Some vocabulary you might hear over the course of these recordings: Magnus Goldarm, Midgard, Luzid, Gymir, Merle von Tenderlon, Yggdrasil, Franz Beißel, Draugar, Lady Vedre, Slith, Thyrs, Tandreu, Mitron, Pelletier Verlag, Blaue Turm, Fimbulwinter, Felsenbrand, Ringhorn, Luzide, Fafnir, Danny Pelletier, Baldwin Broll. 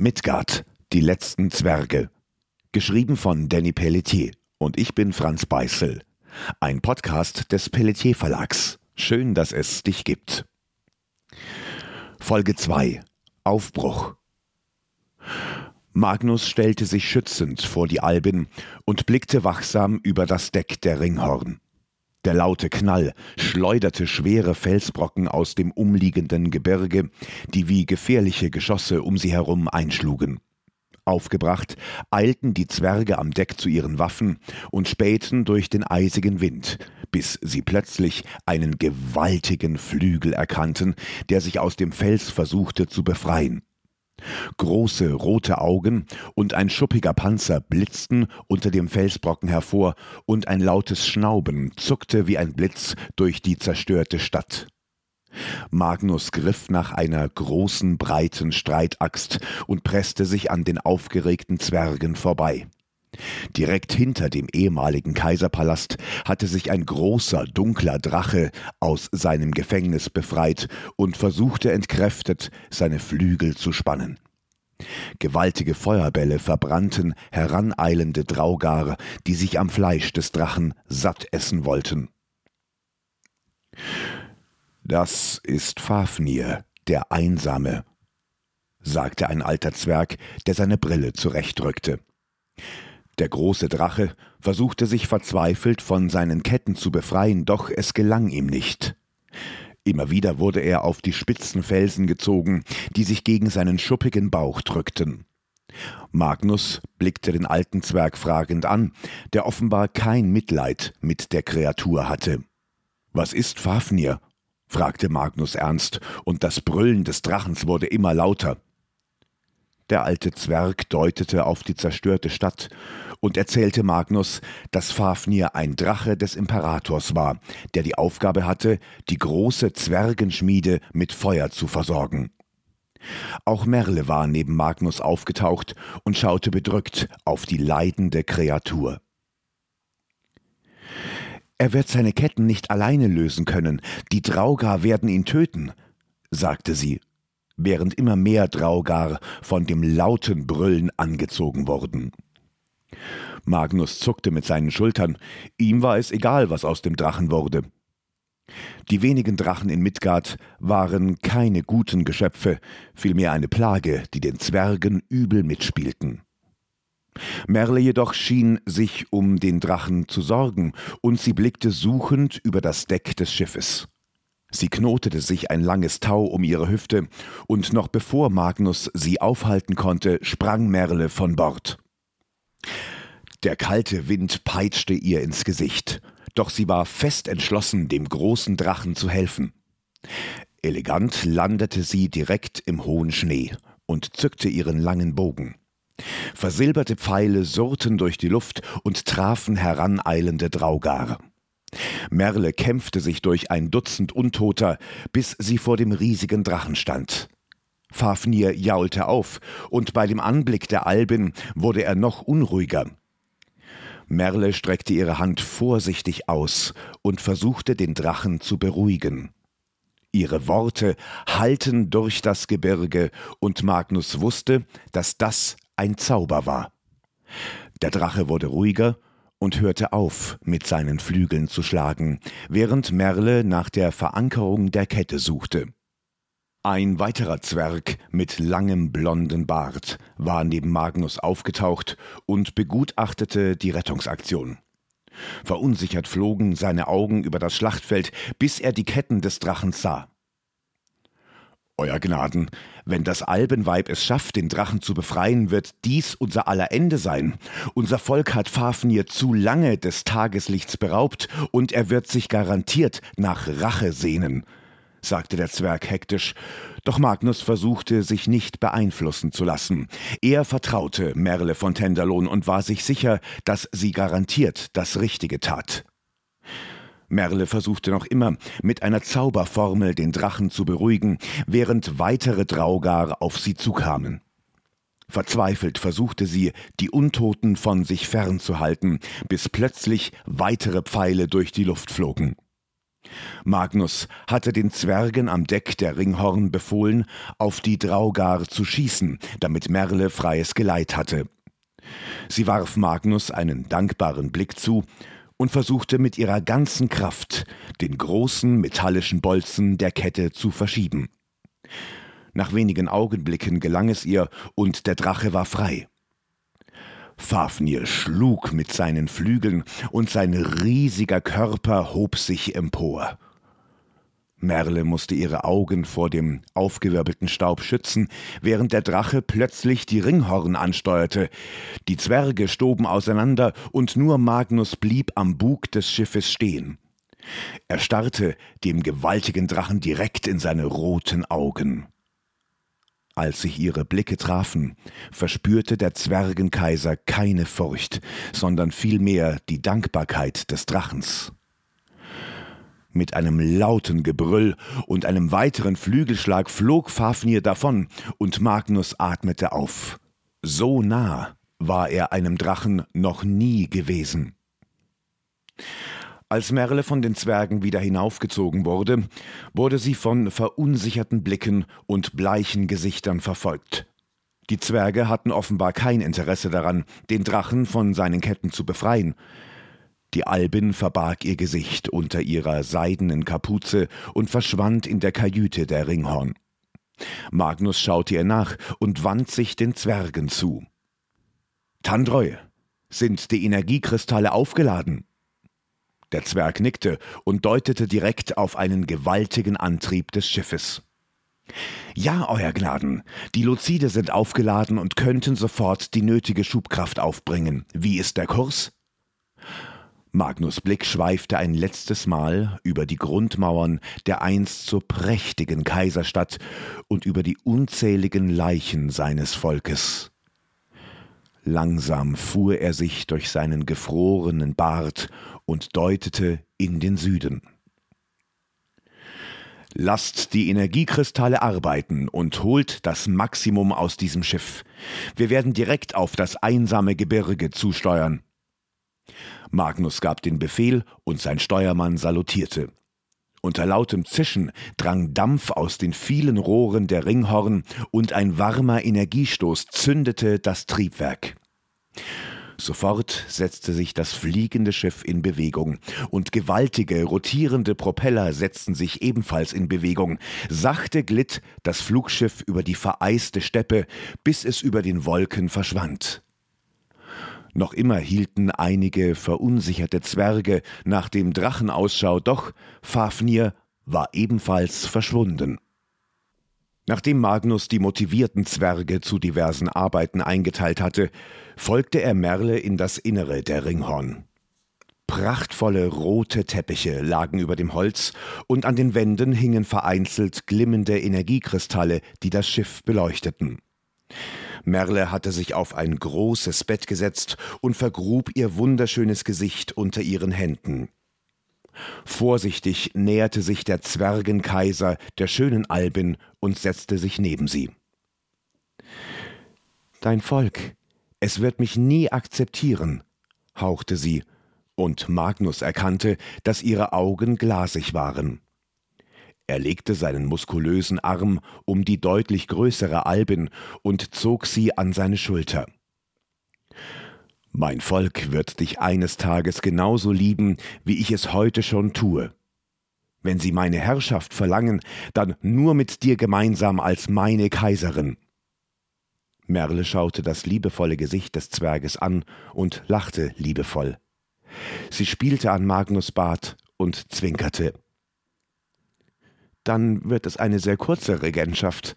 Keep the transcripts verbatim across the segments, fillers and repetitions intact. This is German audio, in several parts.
Midgard, die letzten Zwerge. Geschrieben von Danny Pelletier und ich bin Franz Beißel. Ein Podcast des Pelletier Verlags. Schön, dass es dich gibt. Folge zwei. Aufbruch. Magnus stellte sich schützend vor die Albin und blickte wachsam über das Deck der Ringhorn. Der laute Knall schleuderte schwere Felsbrocken aus dem umliegenden Gebirge, die wie gefährliche Geschosse um sie herum einschlugen. Aufgebracht eilten die Zwerge am Deck zu ihren Waffen und spähten durch den eisigen Wind, bis sie plötzlich einen gewaltigen Flügel erkannten, der sich aus dem Fels versuchte zu befreien. Große rote Augen und ein schuppiger Panzer blitzten unter dem Felsbrocken hervor und ein lautes Schnauben zuckte wie ein Blitz durch die zerstörte Stadt. Magnus griff nach einer großen, breiten Streitaxt und presste sich an den aufgeregten Zwergen vorbei. Direkt hinter dem ehemaligen Kaiserpalast hatte sich ein großer, dunkler Drache aus seinem Gefängnis befreit und versuchte entkräftet, seine Flügel zu spannen. Gewaltige Feuerbälle verbrannten heraneilende Draugar, die sich am Fleisch des Drachen satt essen wollten. »Das ist Fafnir, der Einsame«, sagte ein alter Zwerg, der seine Brille zurechtrückte. Der große Drache versuchte sich verzweifelt von seinen Ketten zu befreien, doch es gelang ihm nicht. Immer wieder wurde er auf die spitzen Felsen gezogen, die sich gegen seinen schuppigen Bauch drückten. Magnus blickte den alten Zwerg fragend an, der offenbar kein Mitleid mit der Kreatur hatte. »Was ist Fafnir?« fragte Magnus ernst, und das Brüllen des Drachens wurde immer lauter. Der alte Zwerg deutete auf die zerstörte Stadt und erzählte Magnus, dass Fafnir ein Drache des Imperators war, der die Aufgabe hatte, die große Zwergenschmiede mit Feuer zu versorgen. Auch Merle war neben Magnus aufgetaucht und schaute bedrückt auf die leidende Kreatur. »Er wird seine Ketten nicht alleine lösen können, die Draugar werden ihn töten«, sagte sie, während immer mehr Draugar von dem lauten Brüllen angezogen wurden. Magnus zuckte mit seinen Schultern, ihm war es egal, was aus dem Drachen wurde. Die wenigen Drachen in Midgard waren keine guten Geschöpfe, vielmehr eine Plage, die den Zwergen übel mitspielten. Merle jedoch schien sich um den Drachen zu sorgen, und sie blickte suchend über das Deck des Schiffes. Sie knotete sich ein langes Tau um ihre Hüfte, und noch bevor Magnus sie aufhalten konnte, sprang Merle von Bord. Der kalte Wind peitschte ihr ins Gesicht, doch sie war fest entschlossen, dem großen Drachen zu helfen. Elegant landete sie direkt im hohen Schnee und zückte ihren langen Bogen. Versilberte Pfeile surrten durch die Luft und trafen heraneilende Draugar. Merle kämpfte sich durch ein Dutzend Untoter, bis sie vor dem riesigen Drachen stand. Fafnir jaulte auf, und bei dem Anblick der Albin wurde er noch unruhiger. Merle streckte ihre Hand vorsichtig aus und versuchte, den Drachen zu beruhigen. Ihre Worte hallten durch das Gebirge, und Magnus wusste, dass das ein Zauber war. Der Drache wurde ruhiger und hörte auf, mit seinen Flügeln zu schlagen, während Merle nach der Verankerung der Kette suchte. Ein weiterer Zwerg mit langem blonden Bart war neben Magnus aufgetaucht und begutachtete die Rettungsaktion. Verunsichert flogen seine Augen über das Schlachtfeld, bis er die Ketten des Drachens sah. »Euer Gnaden, wenn das Albenweib es schafft, den Drachen zu befreien, wird dies unser aller Ende sein. Unser Volk hat Fafnir zu lange des Tageslichts beraubt, und er wird sich garantiert nach Rache sehnen«, sagte der Zwerg hektisch. Doch Magnus versuchte, sich nicht beeinflussen zu lassen. Er vertraute Merle von Tenderlon und war sich sicher, dass sie garantiert das Richtige tat. Merle versuchte noch immer, mit einer Zauberformel den Drachen zu beruhigen, während weitere Draugar auf sie zukamen. Verzweifelt versuchte sie, die Untoten von sich fernzuhalten, bis plötzlich weitere Pfeile durch die Luft flogen. Magnus hatte den Zwergen am Deck der Ringhorn befohlen, auf die Draugar zu schießen, damit Merle freies Geleit hatte. Sie warf Magnus einen dankbaren Blick zu und versuchte mit ihrer ganzen Kraft, den großen metallischen Bolzen der Kette zu verschieben. Nach wenigen Augenblicken gelang es ihr, und der Drache war frei. Fafnir schlug mit seinen Flügeln, und sein riesiger Körper hob sich empor. Merle musste ihre Augen vor dem aufgewirbelten Staub schützen, während der Drache plötzlich die Ringhorn ansteuerte. Die Zwerge stoben auseinander, und nur Magnus blieb am Bug des Schiffes stehen. Er starrte dem gewaltigen Drachen direkt in seine roten Augen. Als sich ihre Blicke trafen, verspürte der Zwergenkaiser keine Furcht, sondern vielmehr die Dankbarkeit des Drachens. Mit einem lauten Gebrüll und einem weiteren Flügelschlag flog Fafnir davon, und Magnus atmete auf. So nah war er einem Drachen noch nie gewesen. Als Merle von den Zwergen wieder hinaufgezogen wurde, wurde sie von verunsicherten Blicken und bleichen Gesichtern verfolgt. Die Zwerge hatten offenbar kein Interesse daran, den Drachen von seinen Ketten zu befreien. Die Albin verbarg ihr Gesicht unter ihrer seidenen Kapuze und verschwand in der Kajüte der Ringhorn. Magnus schaute ihr nach und wandte sich den Zwergen zu. »Tandreu, sind die Energiekristalle aufgeladen?« Der Zwerg nickte und deutete direkt auf einen gewaltigen Antrieb des Schiffes. »Ja, Euer Gnaden, die Luzide sind aufgeladen und könnten sofort die nötige Schubkraft aufbringen. Wie ist der Kurs?« Magnus' Blick schweifte ein letztes Mal über die Grundmauern der einst so prächtigen Kaiserstadt und über die unzähligen Leichen seines Volkes. Langsam fuhr er sich durch seinen gefrorenen Bart und deutete in den Süden. »Lasst die Energiekristalle arbeiten und holt das Maximum aus diesem Schiff. Wir werden direkt auf das einsame Gebirge zusteuern.« Magnus gab den Befehl, und sein Steuermann salutierte. Unter lautem Zischen drang Dampf aus den vielen Rohren der Ringhorn, und ein warmer Energiestoß zündete das Triebwerk. Sofort setzte sich das fliegende Schiff in Bewegung, und gewaltige, rotierende Propeller setzten sich ebenfalls in Bewegung. Sachte glitt das Flugschiff über die vereiste Steppe, bis es über den Wolken verschwand. Noch immer hielten einige verunsicherte Zwerge nach dem Drachen Ausschau, doch Fafnir war ebenfalls verschwunden. Nachdem Magnus die motivierten Zwerge zu diversen Arbeiten eingeteilt hatte, folgte er Merle in das Innere der Ringhorn. Prachtvolle rote Teppiche lagen über dem Holz, und an den Wänden hingen vereinzelt glimmende Energiekristalle, die das Schiff beleuchteten. Merle hatte sich auf ein großes Bett gesetzt und vergrub ihr wunderschönes Gesicht unter ihren Händen. Vorsichtig näherte sich der Zwergenkaiser der schönen Albin und setzte sich neben sie. »Dein Volk, es wird mich nie akzeptieren«, hauchte sie, und Magnus erkannte, dass ihre Augen glasig waren. Er legte seinen muskulösen Arm um die deutlich größere Albin und zog sie an seine Schulter. »Mein Volk wird dich eines Tages genauso lieben, wie ich es heute schon tue. Wenn sie meine Herrschaft verlangen, dann nur mit dir gemeinsam als meine Kaiserin.« Merle schaute das liebevolle Gesicht des Zwerges an und lachte liebevoll. Sie spielte an Magnus' Bart und zwinkerte. »Dann wird es eine sehr kurze Regentschaft«,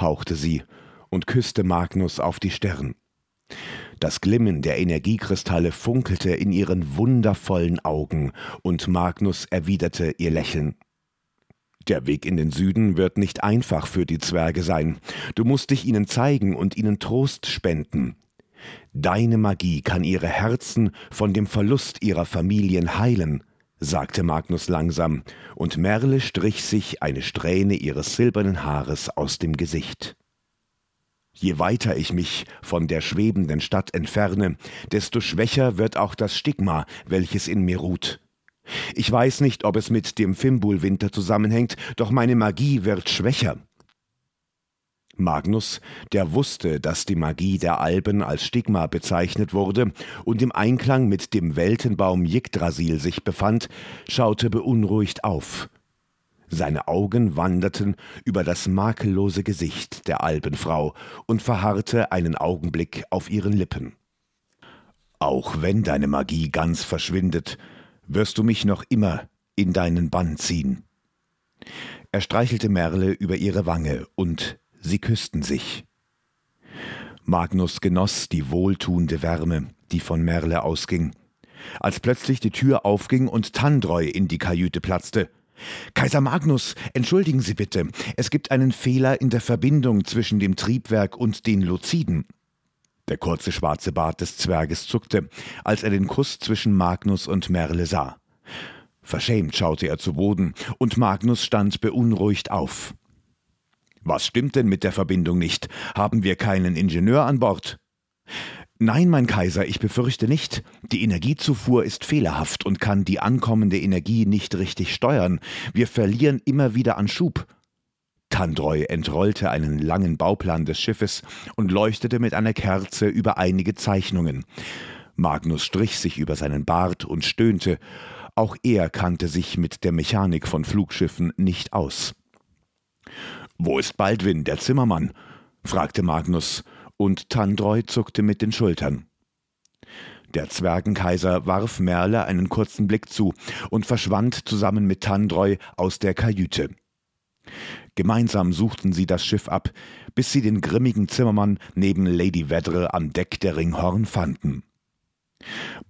hauchte sie und küsste Magnus auf die Stirn. Das Glimmen der Energiekristalle funkelte in ihren wundervollen Augen, und Magnus erwiderte ihr Lächeln. »Der Weg in den Süden wird nicht einfach für die Zwerge sein. Du musst dich ihnen zeigen und ihnen Trost spenden. Deine Magie kann ihre Herzen von dem Verlust ihrer Familien heilen«, sagte Magnus langsam, und Merle strich sich eine Strähne ihres silbernen Haares aus dem Gesicht. »Je weiter ich mich von der schwebenden Stadt entferne, desto schwächer wird auch das Stigma, welches in mir ruht. Ich weiß nicht, ob es mit dem Fimbulwinter zusammenhängt, doch meine Magie wird schwächer.« Magnus, der wusste, dass die Magie der Alben als Stigma bezeichnet wurde und im Einklang mit dem Weltenbaum Yggdrasil sich befand, schaute beunruhigt auf. Seine Augen wanderten über das makellose Gesicht der Albenfrau und verharrte einen Augenblick auf ihren Lippen. »Auch wenn deine Magie ganz verschwindet, wirst du mich noch immer in deinen Bann ziehen.« Er streichelte Merle über ihre Wange und sie küssten sich. Magnus genoss die wohltuende Wärme, die von Merle ausging, als plötzlich die Tür aufging und Tandreu in die Kajüte platzte. »Kaiser Magnus, entschuldigen Sie bitte, es gibt einen Fehler in der Verbindung zwischen dem Triebwerk und den Luziden.« Der kurze schwarze Bart des Zwerges zuckte, als er den Kuss zwischen Magnus und Merle sah. Verschämt schaute er zu Boden, und Magnus stand beunruhigt auf. »Was stimmt denn mit der Verbindung nicht? Haben wir keinen Ingenieur an Bord?« »Nein, mein Kaiser, ich befürchte nicht. Die Energiezufuhr ist fehlerhaft und kann die ankommende Energie nicht richtig steuern. Wir verlieren immer wieder an Schub.« Tandreu entrollte einen langen Bauplan des Schiffes und leuchtete mit einer Kerze über einige Zeichnungen. Magnus strich sich über seinen Bart und stöhnte. Auch er kannte sich mit der Mechanik von Flugschiffen nicht aus. »Wo ist Baldwin, der Zimmermann?« fragte Magnus, und Tandreu zuckte mit den Schultern. Der Zwergenkaiser warf Merle einen kurzen Blick zu und verschwand zusammen mit Tandreu aus der Kajüte. Gemeinsam suchten sie das Schiff ab, bis sie den grimmigen Zimmermann neben Lady Vedre am Deck der Ringhorn fanden.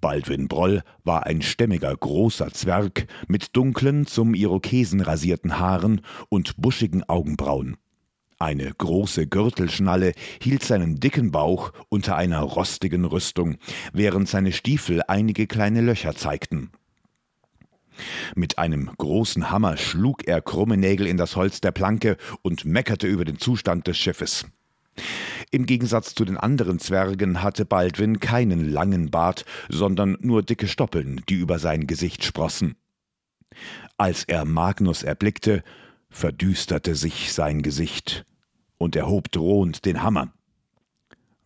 Baldwin Broll war ein stämmiger, großer Zwerg mit dunklen, zum Irokesen rasierten Haaren und buschigen Augenbrauen. Eine große Gürtelschnalle hielt seinen dicken Bauch unter einer rostigen Rüstung, während seine Stiefel einige kleine Löcher zeigten. Mit einem großen Hammer schlug er krumme Nägel in das Holz der Planke und meckerte über den Zustand des Schiffes. Im Gegensatz zu den anderen Zwergen hatte Baldwin keinen langen Bart, sondern nur dicke Stoppeln, die über sein Gesicht sprossen. Als er Magnus erblickte, verdüsterte sich sein Gesicht und er hob drohend den Hammer.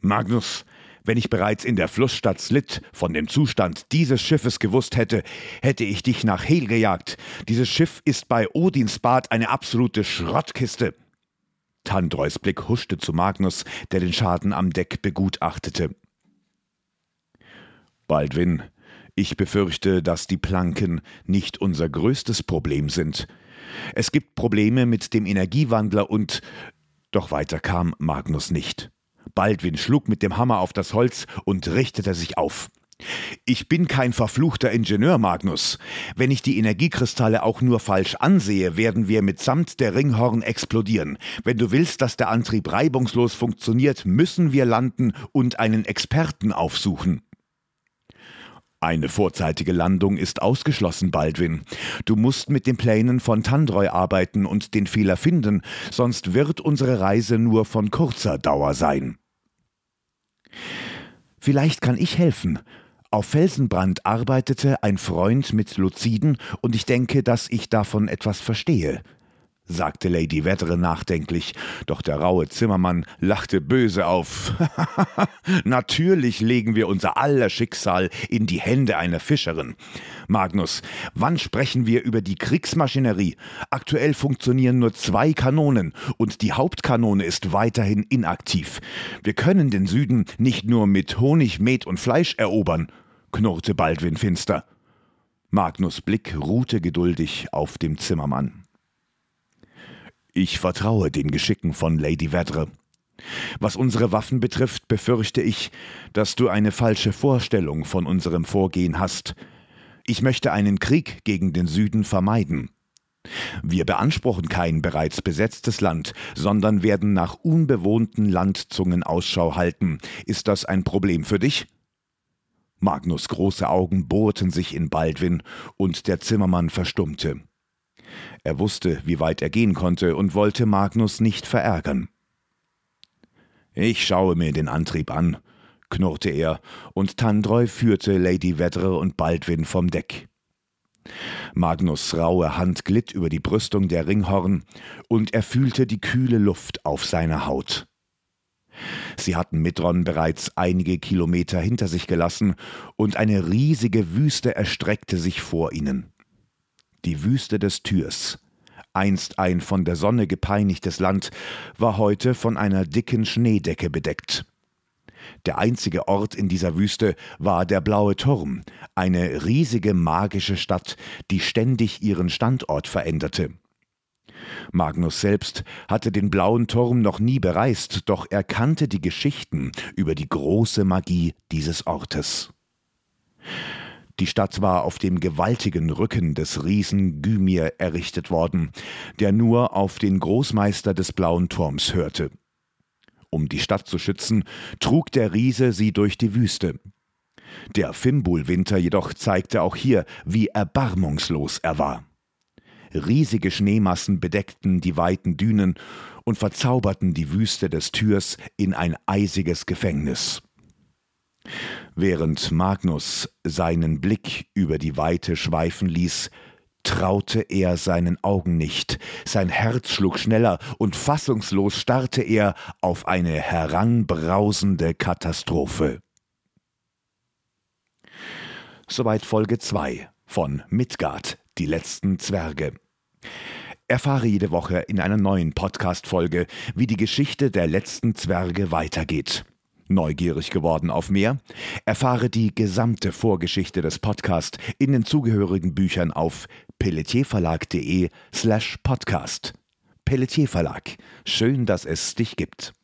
»Magnus, wenn ich bereits in der Flussstadt Slith von dem Zustand dieses Schiffes gewusst hätte, hätte ich dich nach Hel gejagt. Dieses Schiff ist bei Odins Bad eine absolute Schrottkiste.« Tandreus Blick huschte zu Magnus, der den Schaden am Deck begutachtete. »Baldwin, ich befürchte, dass die Planken nicht unser größtes Problem sind. Es gibt Probleme mit dem Energiewandler und...« Doch weiter kam Magnus nicht. Baldwin schlug mit dem Hammer auf das Holz und richtete sich auf. »Ich bin kein verfluchter Ingenieur, Magnus. Wenn ich die Energiekristalle auch nur falsch ansehe, werden wir mitsamt der Ringhorn explodieren. Wenn du willst, dass der Antrieb reibungslos funktioniert, müssen wir landen und einen Experten aufsuchen.« »Eine vorzeitige Landung ist ausgeschlossen, Baldwin. Du musst mit den Plänen von Tandreu arbeiten und den Fehler finden, sonst wird unsere Reise nur von kurzer Dauer sein.« »Vielleicht kann ich helfen. Auf Felsenbrand arbeitete ein Freund mit Luziden und ich denke, dass ich davon etwas verstehe«, sagte Lady Vedre nachdenklich, doch der raue Zimmermann lachte böse auf. »Natürlich legen wir unser aller Schicksal in die Hände einer Fischerin. Magnus, wann sprechen wir über die Kriegsmaschinerie? Aktuell funktionieren nur zwei Kanonen und die Hauptkanone ist weiterhin inaktiv. Wir können den Süden nicht nur mit Honig, Met und Fleisch erobern«, knurrte Baldwin finster. Magnus' Blick ruhte geduldig auf dem Zimmermann. »Ich vertraue den Geschicken von Lady Vedre. Was unsere Waffen betrifft, befürchte ich, dass du eine falsche Vorstellung von unserem Vorgehen hast. Ich möchte einen Krieg gegen den Süden vermeiden. Wir beanspruchen kein bereits besetztes Land, sondern werden nach unbewohnten Landzungen Ausschau halten. Ist das ein Problem für dich?« Magnus' große Augen bohrten sich in Baldwin und der Zimmermann verstummte. Er wusste, wie weit er gehen konnte und wollte Magnus nicht verärgern. »Ich schaue mir den Antrieb an«, knurrte er, und Tandreu führte Lady Vedre und Baldwin vom Deck. Magnus' raue Hand glitt über die Brüstung der Ringhorn, und er fühlte die kühle Luft auf seiner Haut. Sie hatten Mitron bereits einige Kilometer hinter sich gelassen, und eine riesige Wüste erstreckte sich vor ihnen. Die Wüste des Thyrs, einst ein von der Sonne gepeinigtes Land, war heute von einer dicken Schneedecke bedeckt. Der einzige Ort in dieser Wüste war der Blaue Turm, eine riesige magische Stadt, die ständig ihren Standort veränderte. Magnus selbst hatte den Blauen Turm noch nie bereist, doch er kannte die Geschichten über die große Magie dieses Ortes. Die Stadt war auf dem gewaltigen Rücken des Riesen Gymir errichtet worden, der nur auf den Großmeister des Blauen Turms hörte. Um die Stadt zu schützen, trug der Riese sie durch die Wüste. Der Fimbulwinter jedoch zeigte auch hier, wie erbarmungslos er war. Riesige Schneemassen bedeckten die weiten Dünen und verzauberten die Wüste des Thyrs in ein eisiges Gefängnis. Während Magnus seinen Blick über die Weite schweifen ließ, traute er seinen Augen nicht, sein Herz schlug schneller und fassungslos starrte er auf eine heranbrausende Katastrophe. Soweit Folge zwei von Midgard, die letzten Zwerge. Erfahre jede Woche in einer neuen Podcast-Folge, wie die Geschichte der letzten Zwerge weitergeht. Neugierig geworden auf mehr? Erfahre die gesamte Vorgeschichte des Podcasts in den zugehörigen Büchern auf pelletierverlag.de slash podcast. Pelletier Verlag. Schön, dass es dich gibt.